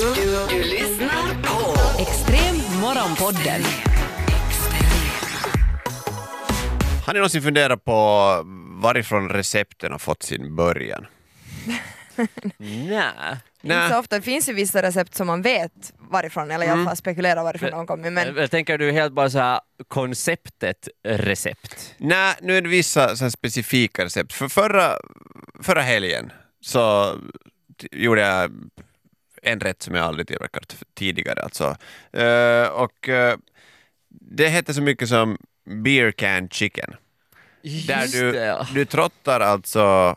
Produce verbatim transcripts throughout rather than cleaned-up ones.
Du, du lyssnar på Extrem Morgonpodden. Har ni någonsin funderat på varifrån recepten har fått sin början? Nej. Inte så ofta. Det finns ju vissa recept som man vet varifrån, eller jag mm. spekulerar varifrån de kommer. Men... Jag tänker du helt bara så här konceptet recept? Nej, nu är det vissa så här specifika recept. För förra, förra helgen så gjorde jag en rätt som jag aldrig tillverkat tidigare. Alltså. Uh, och uh, det hette så mycket som beer can chicken. Just där du, det. Du trottar alltså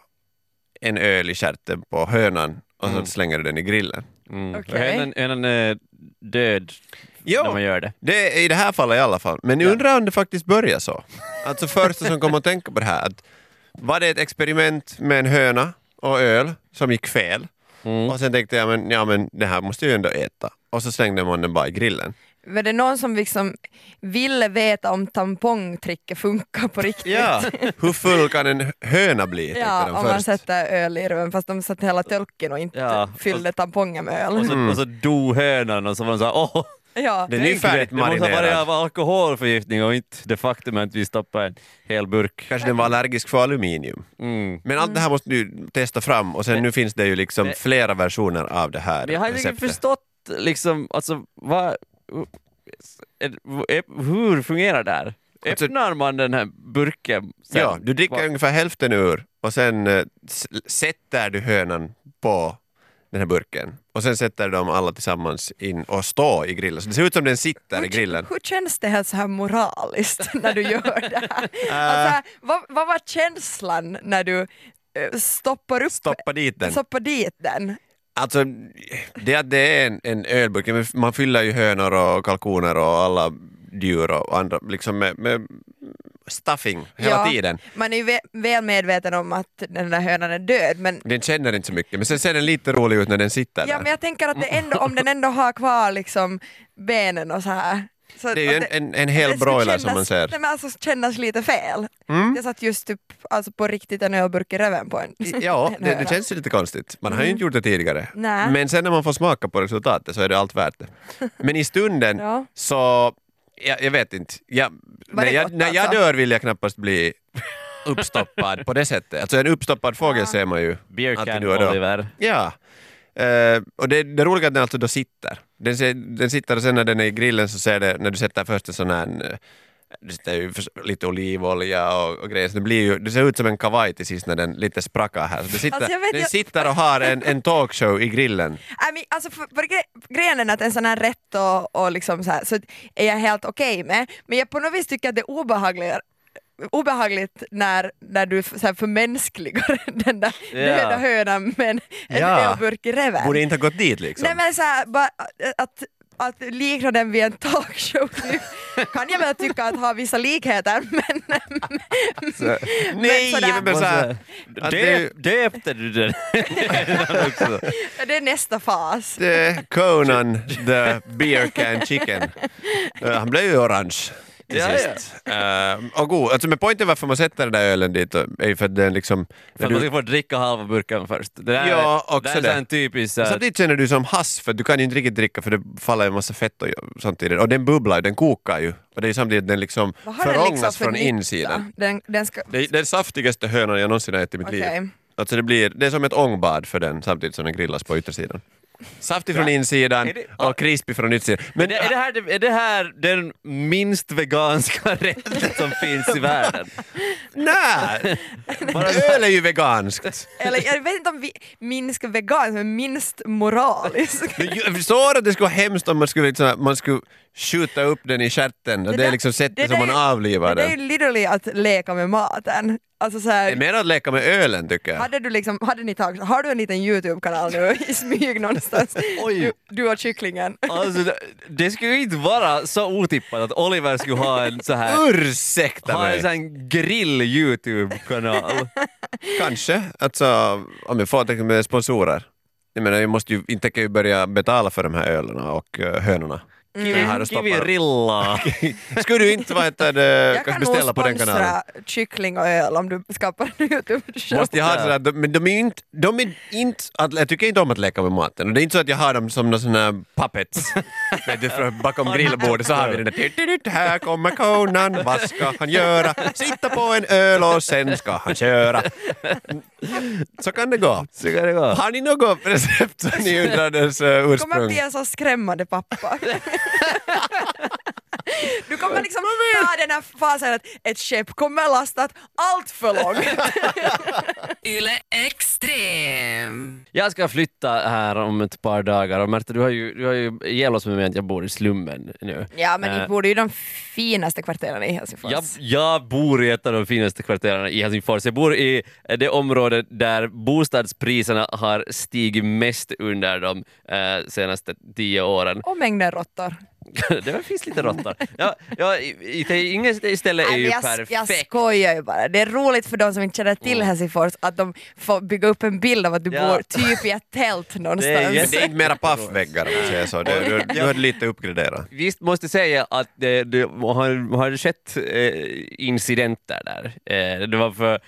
en öl i kärten på hönan och mm. så slänger du den i grillen. Mm. Okay. Hönan, hönan är död jo, när man gör det. det. I det här fallet i alla fall. Men jag undrar om det faktiskt börjar så. Alltså första som kom att tänka på det här. Att var det ett experiment med en höna och öl som gick fel? Mm. Och sen tänkte jag, men, ja men det här måste ju ändå äta. Och så slängde man den bara i grillen. Var det någon som liksom ville veta om tampongtricket funkar på riktigt? Ja, hur full kan en höna bli? Ja, om först. Man sätter öl i röven, fast de satte hela tölken och inte ja. fyllde tampongen med öl. Och så, mm. och så dog hönan och så var de så här, åh! Ja. Det är ju färdigt marinerad. Det måste vara alkoholförgiftning och inte det faktum att vi stoppar en hel burk. Kanske den var allergisk för aluminium. Mm. Men allt det här måste du testa fram och sen men, nu finns det ju liksom det, flera versioner av det här receptet. Jag har receptet. Inte förstått liksom, alltså, vad, hur fungerar det här? Öppnar man den här burken? Sen, ja, du dricker vad? Ungefär hälften ur och sen äh, sätter du hönan på den här burken. Och sen sätter de alla tillsammans in och står i grillen. Så det ser ut som den sitter hur, i grillen. Hur känns det här så här moraliskt när du gör det här? Alltså, vad, vad var känslan när du stoppar upp... Stoppa dit den. Stoppa dit den. Alltså, det, det är en, en ölburk. Man fyller ju hönor och kalkoner och alla djur och andra liksom med... med stuffing hela ja, tiden. Man är ju väl medveten om att den där hönan är död. Men... Den känner inte så mycket, men sen ser den lite rolig ut när den sitter ja, där. Men jag tänker att det ändå, om den ändå har kvar liksom benen och så här. Så det är ju en, en, en hel broiler kännas, som man ser. Det alltså kännas lite fel. Mm. Jag satt just typ, alltså på riktigt en ölburk i röven på en. Ja, en det, det känns ju lite konstigt. Man har mm. ju inte gjort det tidigare. Nä. Men sen när man får smaka på resultatet så är det allt värt det. Men i stunden ja. så... Jag, jag vet inte. Jag, när jag, gott, när alltså? jag dör vill jag knappast bli uppstoppad på det sättet. Alltså en uppstoppad fågel ja. ser man ju. Björkan Oliver. Ja. Uh, och det, det roliga är att den alltså då sitter. Den, ser, den sitter och sen när den är i grillen så ser det, när du sätter först en sån här, du sätter ju lite olivolja och, och grejer. Så det, blir ju, det ser ut som en kavaj till sist när den lite sprackar här. Så det sitter, alltså den jag... sitter och har en, en talkshow i grillen. I mean, alltså för, för grejen är att en sån här rätt och, och liksom så här, så är jag helt okej okay med. Men jag på något vis tycker att det är obehagligare. obehagligt när, när du så här förmänskligar den där yeah. döda hönan med en yeah. ölburk i röven. Borde inte ha gått dit liksom. Nej men så här, bara, att att likna den vid en talkshow nu kan jag väl tycka att ha vissa likheter men, alltså, men nej sådär. Men såhär döpte du den det är nästa fas the Conan the beer can chicken uh, han blev ju orange ja, ja. Uh, och god alltså med poängen varför man sätter den där ölen dit är ju för att den liksom för att du... man ska få dricka halva burken först det där ja, är, också det är en typisk uh... samtidigt känner du som hass för du kan ju inte riktigt dricka för det faller en massa fett och samtidigt och den bubblar ju, den kokar ju och det är samtidigt den liksom förångas liksom för från nytta? insidan den, den ska... det är den saftigaste hönan jag någonsin har ätit i mitt okay. liv alltså det, blir, det är som ett ångbad för den samtidigt som den grillas på yttersidan saftig från insidan det, och krispig från utsidan. Men är det, här, är det här den minst veganska rätten som finns i världen? Nej! Öl är ju veganskt. Eller, jag vet inte om vi, minst vegansk, men minst moralisk. Jag såg att det skulle vara hemskt om man skulle, man skulle skjuta upp den i kärten. Det, det är liksom sättet det, som man avlivar den. Det är ju literally att leka med maten. Alltså så här, det är mer att leka med ölen tycker jag. Hade du liksom, hade ni tag, har du en liten YouTube-kanal nu i smyg någonstans? Oj. Du, du och kycklingen. Alltså, det, det skulle inte vara så otippat att Oliver skulle ha en så här... Ursäkta mig. Ha en sån här grill-YouTube-kanal. Kanske. Alltså, om jag får med sponsorer. Jag menar, jag måste ju inte börja betala för de här ölerna och hönorna. Kivi, kivirillaa. Skulle du inte vara ett, äh, kan beställa på den kanalen? Jag kan nog sponsra kyckling och öl om du skapar en YouTube-show. Måste jag ha sådär, de, men de är inte, de är inte att, jag tycker inte om att leka med maten. Och det är inte så att jag har dem som några sådana puppets. Du, från bakom grillbordet så har vi den där, här kommer konan, vad ska han göra? Sitta på en öl och sen ska han köra. Så kan det gå. Så kan det gå. Har ni något recept som ni undrar dess uh, ursprung? Kommer bli en så skrämmande pappa. Du kommer liksom ta den här fasen att ett skepp kommer lastat allt för långt. Yle X tre M. Jag ska flytta här om ett par dagar. Och Märta, du har ju, du har ju gäll oss med att jag bor i slummen nu. Ja, men du uh, bor ju i de finaste kvarterna i Helsingfors. Jag, jag bor i ett av de finaste kvarterna i Helsingfors. Jag bor i det område där bostadspriserna har stigit mest under de uh, senaste tio åren. Och mängden råttor. Det finns lite råttor. Ja, ja, inget ställe är ju jag, perfekt. Jag skojar ju bara. Det är roligt för de som inte känner till mm. Helsingfors att de får bygga upp en bild av att du ja. bor typ i ett tält någonstans. Det är, det är inte mera paffväggar. Så. Du, du, du har lite uppgraderat. Visst måste säga att det, det har, har skett incidenter där. Det var för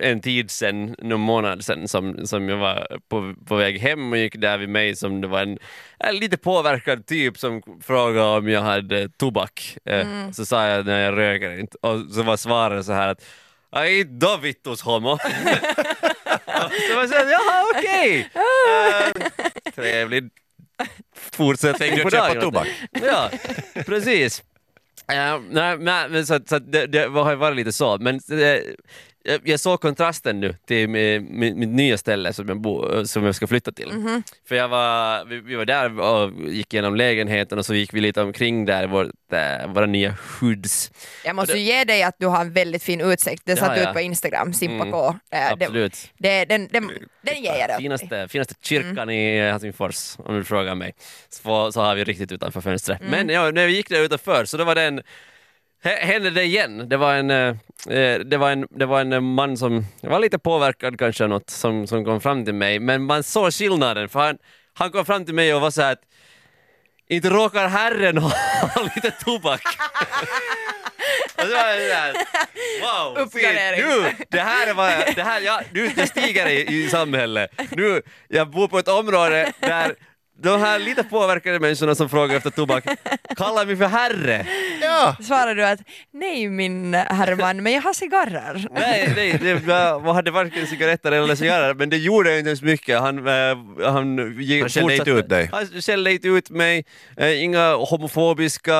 en tid sedan, någon månad sedan, som, som jag var på, på väg hem och gick där vid mig som det var en, en lite påverkad typ som fråga om jag hade tobak. Mm. Så sa jag när jag röker inte. Och så var svaret så här att aj då vittus homo. Så man säger, jaha okej. Okay. uh, trevligt. Fortsätt tänka på dagen. Tobak. Ja, precis. Uh, nej, men så, så det, det har varit lite så. Men det, jag såg kontrasten nu till mitt nya ställe som jag, bo, som jag ska flytta till. Mm-hmm. För jag var, vi, vi var där och gick igenom lägenheten och så gick vi lite omkring där, vårt, våra nya hoods. Jag måste det, ge dig att du har en väldigt fin utsikt. Det satt ja, ja. ut på Instagram, Simpako. Mm, absolut. Det, det, den, den, den ger jag det. Finaste, finaste kyrkan mm. i Helsingfors, om du frågar mig. Så, så har vi riktigt utanför fönstret. Mm. Men ja, när vi gick där utanför så då var det en... Hände det igen. Det var en det var en det var en man som var lite påverkad kanske något som som kom fram till mig, men man såg skillnaden för han han kom fram till mig och var så här att inte råkar herren ha lite tobak. Och så var det där. Wow. Nu, det här var det här jag nu det stiger i, i samhället. Nu jag bor på ett område där de här lite påverkade människorna som frågar efter tobak kallar mig för herre. Ja. Svarar du att nej min herrman, men jag har cigarrer. Nej, nej det, jag hade varken cigaretter eller cigarrer, men det gjorde inte så mycket. Han, han, han, han källde inte ut dig. Han källde inte ut mig. Inga homofobiska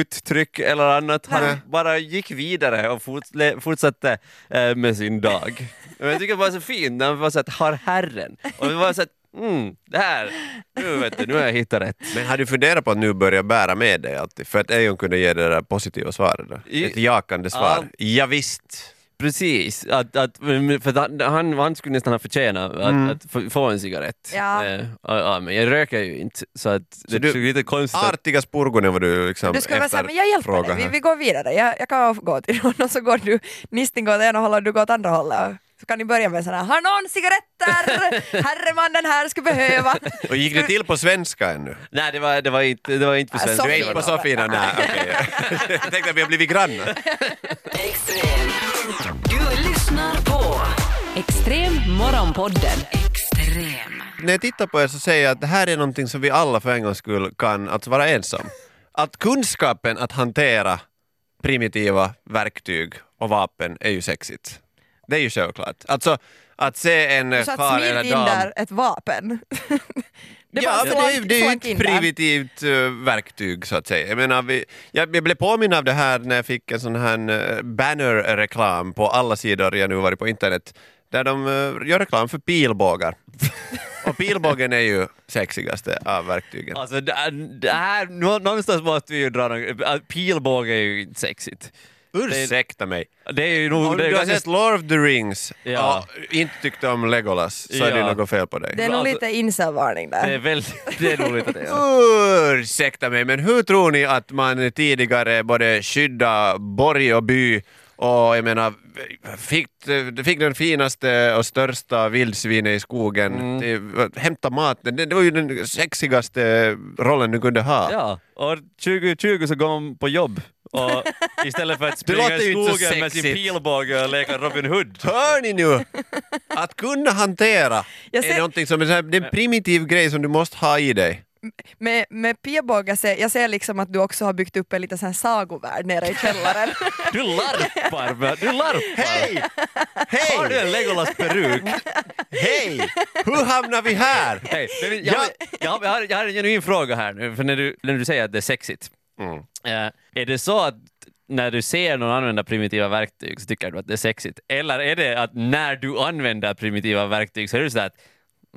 uttryck eller annat. Han nej. bara gick vidare och fortsatte med sin dag. Jag tycker det var så fint när han var så att har herren. Och det var så att Mm, det här, nu vet du, nu har jag hittat rätt. Men har du funderat på att nu börja bära med dig alltid? För att Ejon kunde ge det där positiva svaret då. I, Ett jakande svar. Uh, ja visst. Precis, att, att, för han, han skulle nästan ha förtjänat att, mm. att, att få en cigarett. Ja. Äh, ja, men jag röker ju inte. Så, att, så det du, är lite konstigt. Artiga spurgorna var du liksom. Du skulle vara såhär, men jag hjälper dig, vi, vi går vidare. Jag, jag kan gå till någon och så går du, Nistin går åt ena hållet och du går åt andra hållet. Så kan ni börja med sådana här, har någon cigaretter? Herreman, den här skulle behöva. Och gick det till på svenska ännu? Nej, det var, det var, inte, det var inte på svenska. Du är inte på Sofina, nej. Okay. Jag tänkte att vi har blivit grannar. Extrem. Du lyssnar på Extrem Morgonpodden. Extrem. När jag tittar på er så säger jag att det här är någonting som vi alla för en gångs skull kan att vara ensam. Att kunskapen att hantera primitiva verktyg och vapen är ju sexigt. Det är ju självklart. Alltså att se en karl eller dam där ett vapen. Det ja, men det är ju det är ett primitivt uh, verktyg så att säga. Jag menar, vi, jag, jag blev påminn av det här när jag fick en sån här uh, bannerreklam på alla sidor jag nu varit på internet där de uh, gör reklam för pilbågar. Och pilbågen är ju sexigaste av verktygen. Alltså det, det här någonstans måste vi ju dra någon, pilbåg är ju inte sexigt. Ursäkta mig. Det är ju nog, det är du har sett Lord of the Rings ja. och inte tyckte om Legolas så ja. är det något fel på dig. Det är nog lite inselvarning där. Det är väldigt, det är nog lite det. Ursäkta mig, men hur tror ni att man tidigare både skydda borg och by Och jag menar, fick, du fick den finaste och största vildsvinet i skogen. Mm. Hämta mat, det, det var ju den sexigaste rollen du kunde ha. Ja, och tjugo tjugo så går man på jobb. Och istället för att springa i skogen med sin pilbåge och leka Robin Hood. Hör ni nu? Att kunna hantera ser... är någonting som är så här, det är en primitiv grej som du måste ha i dig. Med, med pilbåge, jag ser liksom att du också har byggt upp en liten sån här sagovärld nere i källaren. Du larpar, du larpar. Hej! Hej! Har du en Legolas peruk? Hej! Hur hamnar vi här? Hey. Jag, jag, jag, har, jag har en genuin fråga här nu, för när du, när du säger att det är sexigt. Mm. Uh, är det så att när du ser någon använda primitiva verktyg så tycker du att det är sexigt? Eller är det att när du använder primitiva verktyg så är det så att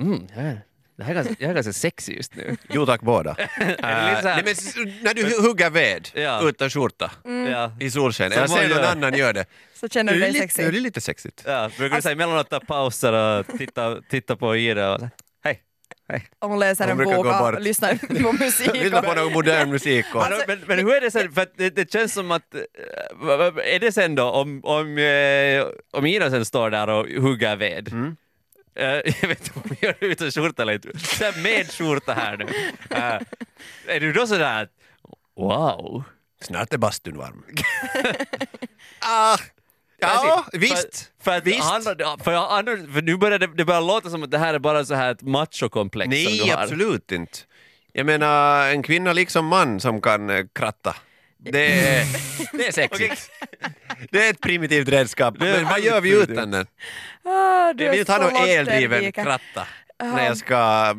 mm, här. Det här är ganska, jag är ganska sexy just nu. Jo tack båda. uh, nej, men, när du huggar ved ja. utan skjorta mm. ja. i solsken. Eller ser någon annan gör det. Så känner du dig sexy. Det är lite sexigt. Ja, brukar du säga mellan att ta pauser och titta, titta på Ira och Nej. Hon läser en bok och lyssnar på musik. Lyssnar på någon modern musik. Och... alltså, men, men hur är det sen? För det, det känns som att... Är det sen då? Om, om, om Ina sen står där och huggar ved. Mm. Uh, jag vet inte om jag gör det utan skjorta eller inte. Så med skjorta här nu. Uh, är du då sådär att... Wow. Snart är bastun varm. ah... Ja, ja, visst. För, för, visst. Han, för, för nu börjar det, det börjar låta som att det här är bara så här ett machokomplex. Nej, som du har. Absolut inte. Jag menar, en kvinna liksom man som kan kratta. Det är, det är sexigt. Okay. Det är ett primitivt redskap. Men vad gör vi utan den? Ah, det vi tar nog eldriven kratta uh. när jag ska...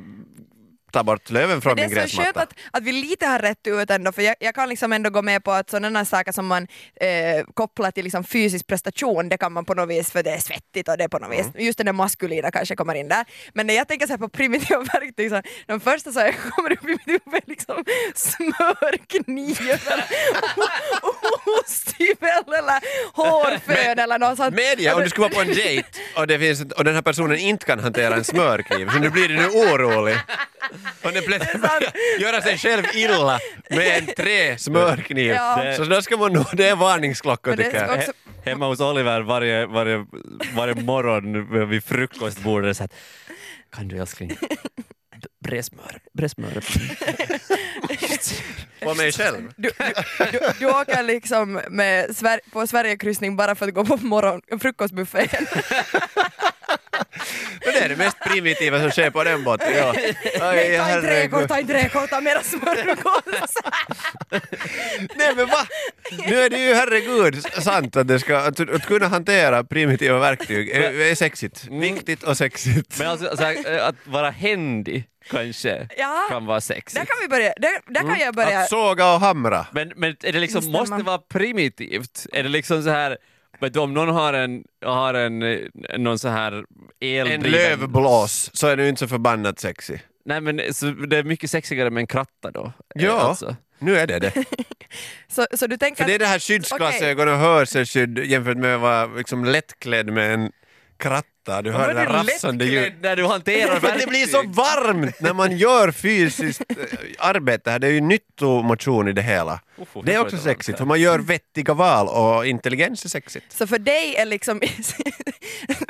ta bort löven från min gräsmatta. Det är så skönt att, att vi lite har rätt ut ändå, för jag, jag kan liksom ändå gå med på att sådana saker som man eh, kopplar till liksom fysisk prestation, det kan man på något vis, för det är svettigt och det är på något mm. vis. Just den där maskulina kanske kommer in där. Men när jag tänker så här på primitiva verktyg, så de första så jag kommer upp i mitt huvud liksom smörkniven och osthyvel eller hårfön eller något sånt. Media, om du skulle vara på en dejt och, det finns, och den här personen inte kan hantera en smörkniv, så nu blir det nu orolig. Och det plötsligt göra sig själv illa med en trä smörkniv. Ja. Så då ska man nå, det är varningsklockor tycker jag. Också... He- hemma hos Oliver varje, varje, varje morgon vid frukostbordet så att, kan du älskling? Bräsmör, bräsmör. På mig själv. Du, du, du åker liksom med Sver- på Sverigekryssning bara för att gå på morgon, frukostbuffén. Det är det mest primitiva som sker på den båten. Ja. Nej, ta en dräkor, ta en dräkor, ta mera smörgård. Nej, men va? Nu är det ju herregud sant att, det ska, att, att kunna hantera primitiva verktyg är, är sexigt. Viktigt och sexigt. Men alltså, alltså, att vara händig kanske ja, kan vara sexigt. Där kan vi börja. Där, där kan jag börja. Att såga och hamra. Men, men är det liksom, Stämma. måste det vara primitivt? Är det liksom så här... Men om någon har en har en någon så här eldriven... en lövblås så är det ju inte så förbannat sexy. Nej, men så det är mycket sexigare med en kratta då. Ja, alltså. Nu är det det. så så du tänker För att... det är det här skyddsglasögon och hörselskydd jämfört med att vara liksom lättklädd med en kratta. Du hör det där rafsande ljud när du hanterar verktyg. Det blir så varmt när man gör fysiskt arbete här. Det är ju nyttomotion i det hela. Oho, det är också sexigt, för man gör vettiga val och intelligens är sexigt. Så för dig är liksom...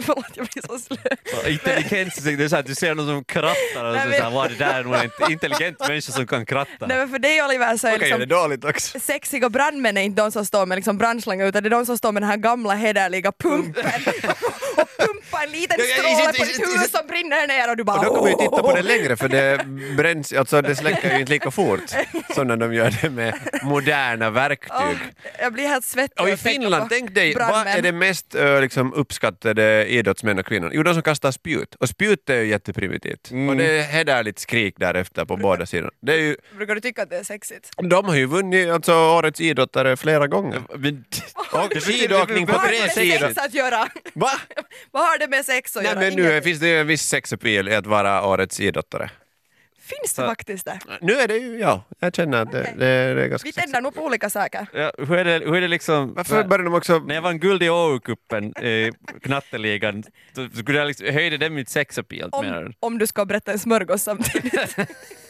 Förlåt, jag blir så slö. Intelligens är sexigt. Det är så att du ser någon som krattar och så, men... så här, var det där någon inte intelligent människa som kan kratta? Nej, men för dig, Oliver, så är okay, liksom sexiga brandmän är inte de som står med liksom brandslangar, utan det är de som står med den här gamla hederliga pumpen och, och pumpar en liten stråle på ditt huvud som brinner ner och du bara... Och då kommer ju titta på det längre, för det bränns, alltså det släcker ju inte lika fort som när de gör det med moderna verktyg. Oh, jag blir helt svettig. Och i Finland, tänk dig, brandmän. Vad är det mest uh, liksom, uppskattade idrottsmän och kvinnor? Jo, de som kastar spjut. Och spjut är ju jätteprimitivt. Mm. Och det är häderligt skrik därefter på brukar, båda sidor. Det är ju, brukar du tycka att det är sexigt? De har ju vunnit alltså, årets idrottare flera gånger. Men, och skidåkning på tre sidor. Vad har det med sex att göra? Va? Vad har det med sex att Nej, göra? Men nu finns det ju en viss sexappeal i att vara årets idrottare. Finns det så, faktiskt där? Nu är det ju, ja. Jag känner att okay. det, det, det är ganska... Vi tänder nog på olika saker. Ja, hur, är det, hur är det liksom... Varför började de också... När jag vann guld i O U-kuppen, eh, knatteligan, så skulle jag liksom, höjde det mitt sexappeal. Om, om du ska berätta en smörgås samtidigt.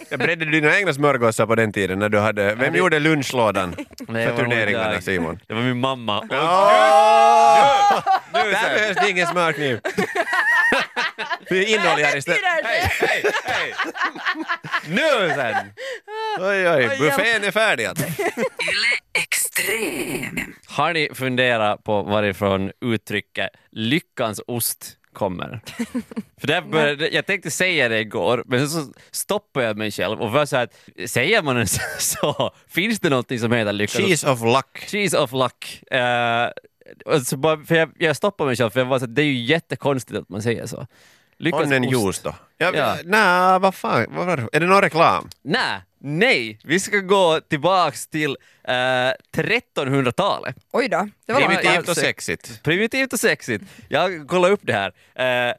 Jag bredde dina egna smörgåsar på den tiden när du hade... Vem det... gjorde lunchlådan för turneringarna, Simon? Det var min mamma. Oh! Oh! Nu, nu, där behövs det ingen smörkniv. Vi är innehålligare istället. Hej, hej, hej. Nu sen. Oj, oj, buffén är färdig. Yle Extrem. Har ni funderat på varifrån uttrycket lyckans ost kommer? För där började, jag tänkte säga det igår, men så stoppade jag mig själv och var så att säger man det så, så finns det någonting som heter lyckans ost. Cheese of luck. Cheese of luck. Uh, Alltså bara, för jag, jag stoppar mig själv för jag var så att det är ju jättekonstigt att man säger så. Lyckas en juice då? Ja, ja. Nej, vad fan? Vad, är det någon reklam? Nej, nej. Vi ska gå tillbaks till eh, trettonhundratalet. Oj då. Det var primitivt och sexigt. Primitivt och sexigt. Jag kollar upp det här. Eh,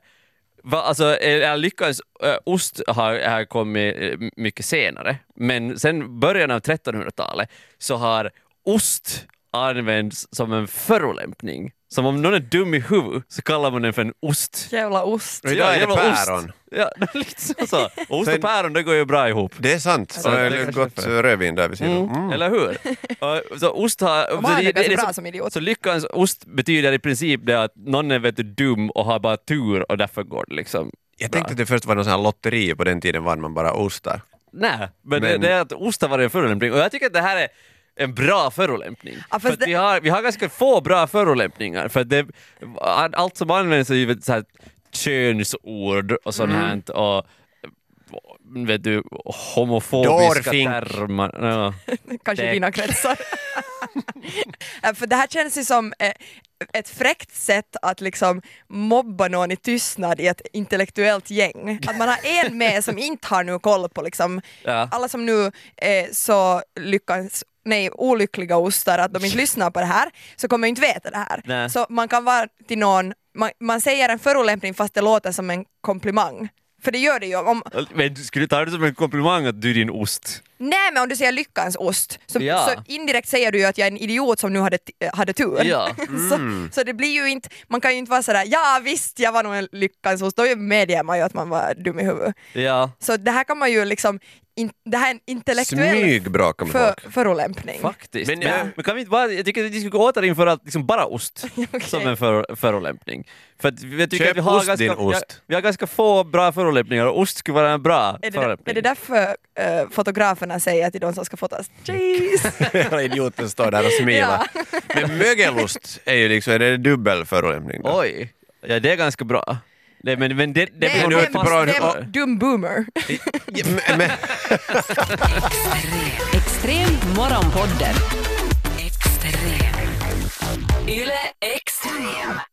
va, alltså, lyckans eh, ost har, har kommit eh, mycket senare. Men sen början av trettonhundratalet så har ost används som en förolämpning. Som om någon är dum i huvudet så kallar man den för en ost. Jävla ost. Och idag är det päron. Ja, liksom så. Ost och päron, det går ju bra ihop. Det är sant. Så, så det är gott rödvin där vid sidan. Mm. Mm. Eller hur? Så ost har... Man, det, det, det, bra som idiot. Så lyckans ost betyder i princip det att någon är vet, dum och har bara tur och därför går det liksom. Jag tänkte att det först var någon sån här lotteri på den tiden vann man bara ostar. Nej, men, men... det är att ostar var en förolämpning. Och jag tycker att det här är en bra förolämpning. Ja, för det... vi, har, vi har ganska få bra förolämpningar. För det, allt som används är ju så här könsord och sånt mm. här. Och vet du, homofobiska Dorfing. Termer. Ja. Kanske det... dina kretsar. Ja, för det här känns ju som eh, ett fräckt sätt att liksom mobba någon i tystnad i ett intellektuellt gäng. Att man har en med som inte har nu koll på liksom. Ja. Alla som nu eh, så lyckas nej, olyckliga ostar, att de inte lyssnar på det här så kommer inte veta det här. Nej. Så man kan vara till någon, man, man säger en förolämpning fast det låter som en komplimang. För det gör det ju. Om... Men skulle du ta det som en komplimang att du är din ost? Nej, men om du säger lyckans ost så, ja. Så indirekt säger du ju att jag är en idiot som nu hade, hade tur. Ja. Mm. så, så det blir ju inte, man kan ju inte vara sådär, ja visst jag var nog en lyckans ost. Då medger man ju att man var dum i huvudet. Ja. Så det här kan man ju liksom, in, det här är en intellektuell för, förolämpning. Faktiskt. Men, men, men kan vi inte bara, jag tycker att vi skulle återinföra att liksom bara ost okay. som en för, förolämpning. För att, jag tycker att vi har, ganska, jag, vi har ganska få bra förolämpningar och ost skulle vara en bra är det, förolämpning. Är det därför äh, fotografen säga till de som ska fotas. Cheese! Hela idioten står där och smilar. Ja. Men mögelost är ju liksom, är det dubbel förolämpning då? Oj, ja, det är ganska bra. Nej, men, men det, det, det är, är bra. Det är dum boomer. Ja, men, men. Extrem, extrem morgonpodden. Extrem. Yle Extrem.